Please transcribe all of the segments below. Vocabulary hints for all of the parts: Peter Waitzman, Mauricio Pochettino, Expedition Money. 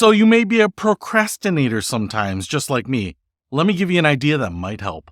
So you may be a procrastinator sometimes, just like me. Let me give you an idea that might help.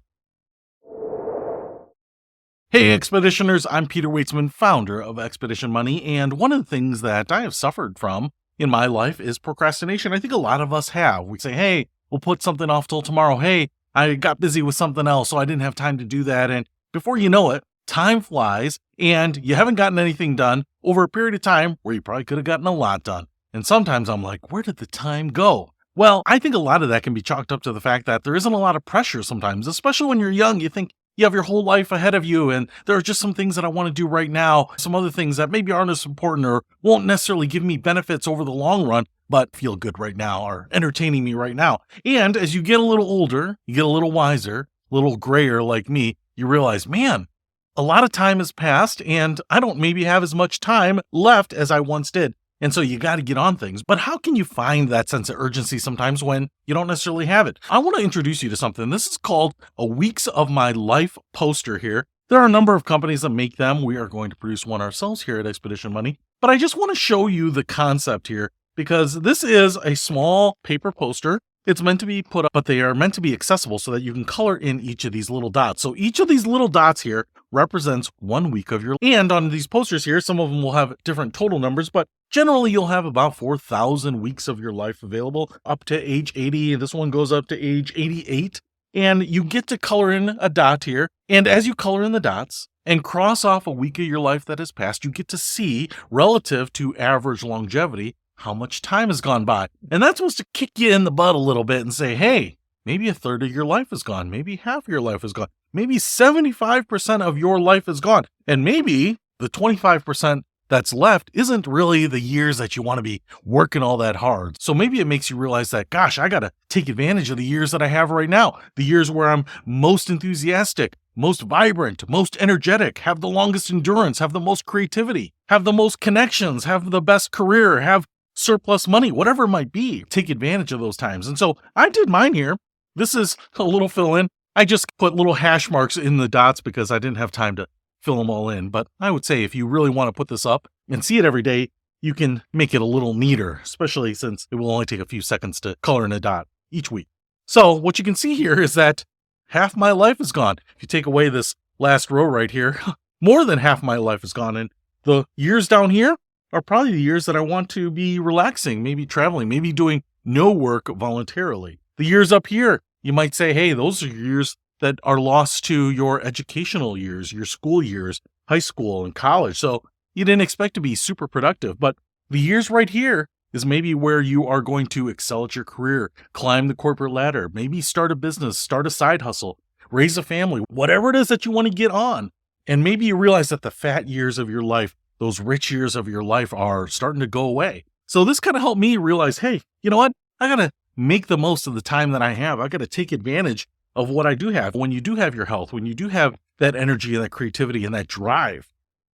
Hey Expeditioners, I'm Peter Waitzman, founder of Expedition Money, and one of the things that I have suffered from in my life is procrastination. I think a lot of us have. We say, hey, we'll put something off till tomorrow. Hey, I got busy with something else, so I didn't have time to do that. And before you know it, time flies, and you haven't gotten anything done over a period of time where you probably could have gotten a lot done. And sometimes I'm like, where did the time go? Well, I think a lot of that can be chalked up to the fact that there isn't a lot of pressure sometimes, especially when you're young. You think you have your whole life ahead of you, and there are just some things that I want to do right now, some other things that maybe aren't as important or won't necessarily give me benefits over the long run, but feel good right now or entertaining me right now. And as you get a little older, you get a little wiser, a little grayer like me, you realize, man, a lot of time has passed, and I don't maybe have as much time left as I once did. And so you got to get on things. But how can you find that sense of urgency sometimes when you don't necessarily have it? I want to introduce you to something. This is called a Weeks of My Life poster here. There are a number of companies that make them. We are going to produce one ourselves here at Expedition Money. But I just want to show you the concept here because this is a small paper poster. It's meant to be put up, but they are meant to be accessible so that you can color in each of these little dots. So each of these little dots here represents 1 week of your life. And on these posters here, some of them will have different total numbers, but generally you'll have about 4,000 weeks of your life available up to age 80. This one goes up to age 88. And you get to color in a dot here. And as you color in the dots and cross off a week of your life that has passed, you get to see relative to average longevity how much time has gone by. And that's supposed to kick you in the butt a little bit and say, hey, maybe a third of your life is gone. Maybe half of your life is gone. Maybe 75% of your life is gone. And maybe the 25% that's left isn't really the years that you want to be working all that hard. So maybe it makes you realize that, gosh, I got to take advantage of the years that I have right now, the years where I'm most enthusiastic, most vibrant, most energetic, have the longest endurance, have the most creativity, have the most connections, have the best career, have surplus money, whatever it might be. Take advantage of those times. And so I did mine here. This is a little fill in. I just put little hash marks in the dots because I didn't have time to fill them all in. But I would say if you really want to put this up and see it every day, you can make it a little neater, especially since it will only take a few seconds to color in a dot each week. So what you can see here is that half my life is gone. If you take away this last row right here, more than half my life is gone. And the years down here are probably the years that I want to be relaxing, maybe traveling, maybe doing no work voluntarily. The years up here, you might say, hey, those are years that are lost to your educational years, your school years, high school and college. So you didn't expect to be super productive, but the years right here is maybe where you are going to excel at your career, climb the corporate ladder, maybe start a business, start a side hustle, raise a family, whatever it is that you want to get on. And maybe you realize that the fat years of your life, those rich years of your life are starting to go away. So this kind of helped me realize, hey, you know what? I got to make the most of the time that I have. I got to take advantage of what I do have. When you do have your health, when you do have that energy and that creativity and that drive.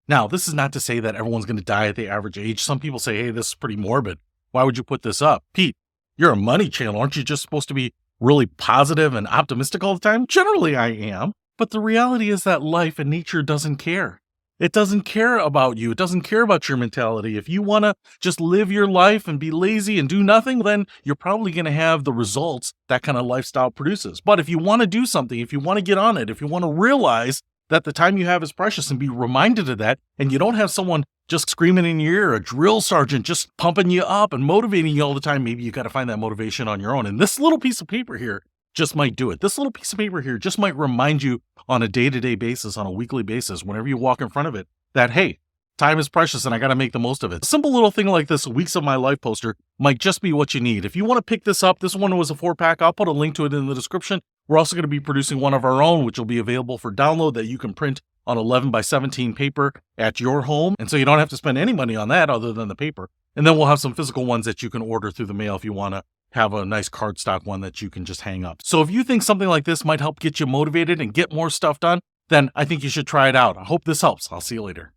Now, this is not to say that everyone's going to die at the average age. Some people say, hey, this is pretty morbid. Why would you put this up? Pete, you're a money channel. Aren't you just supposed to be really positive and optimistic all the time? Generally, I am. But the reality is that life and nature doesn't care. It doesn't care about you. It doesn't care about your mentality. If you want to just live your life and be lazy and do nothing, then you're probably going to have the results that kind of lifestyle produces. But if you want to do something, if you want to get on it, if you want to realize that the time you have is precious and be reminded of that, and you don't have someone just screaming in your ear, a drill sergeant just pumping you up and motivating you all the time, maybe you got to find that motivation on your own. And this little piece of paper here just might do it. This little piece of paper here just might remind you on a day-to-day basis, on a weekly basis, whenever you walk in front of it, that, hey, time is precious and I got to make the most of it. A simple little thing like this Weeks of My Life poster might just be what you need. If you want to pick this up, this one was a 4-pack. I'll put a link to it in the description. We're also going to be producing one of our own, which will be available for download that you can print on 11 by 17 paper at your home. And so you don't have to spend any money on that other than the paper. And then we'll have some physical ones that you can order through the mail if you want to have a nice cardstock one that you can just hang up. So if you think something like this might help get you motivated and get more stuff done, then I think you should try it out. I hope this helps. I'll see you later.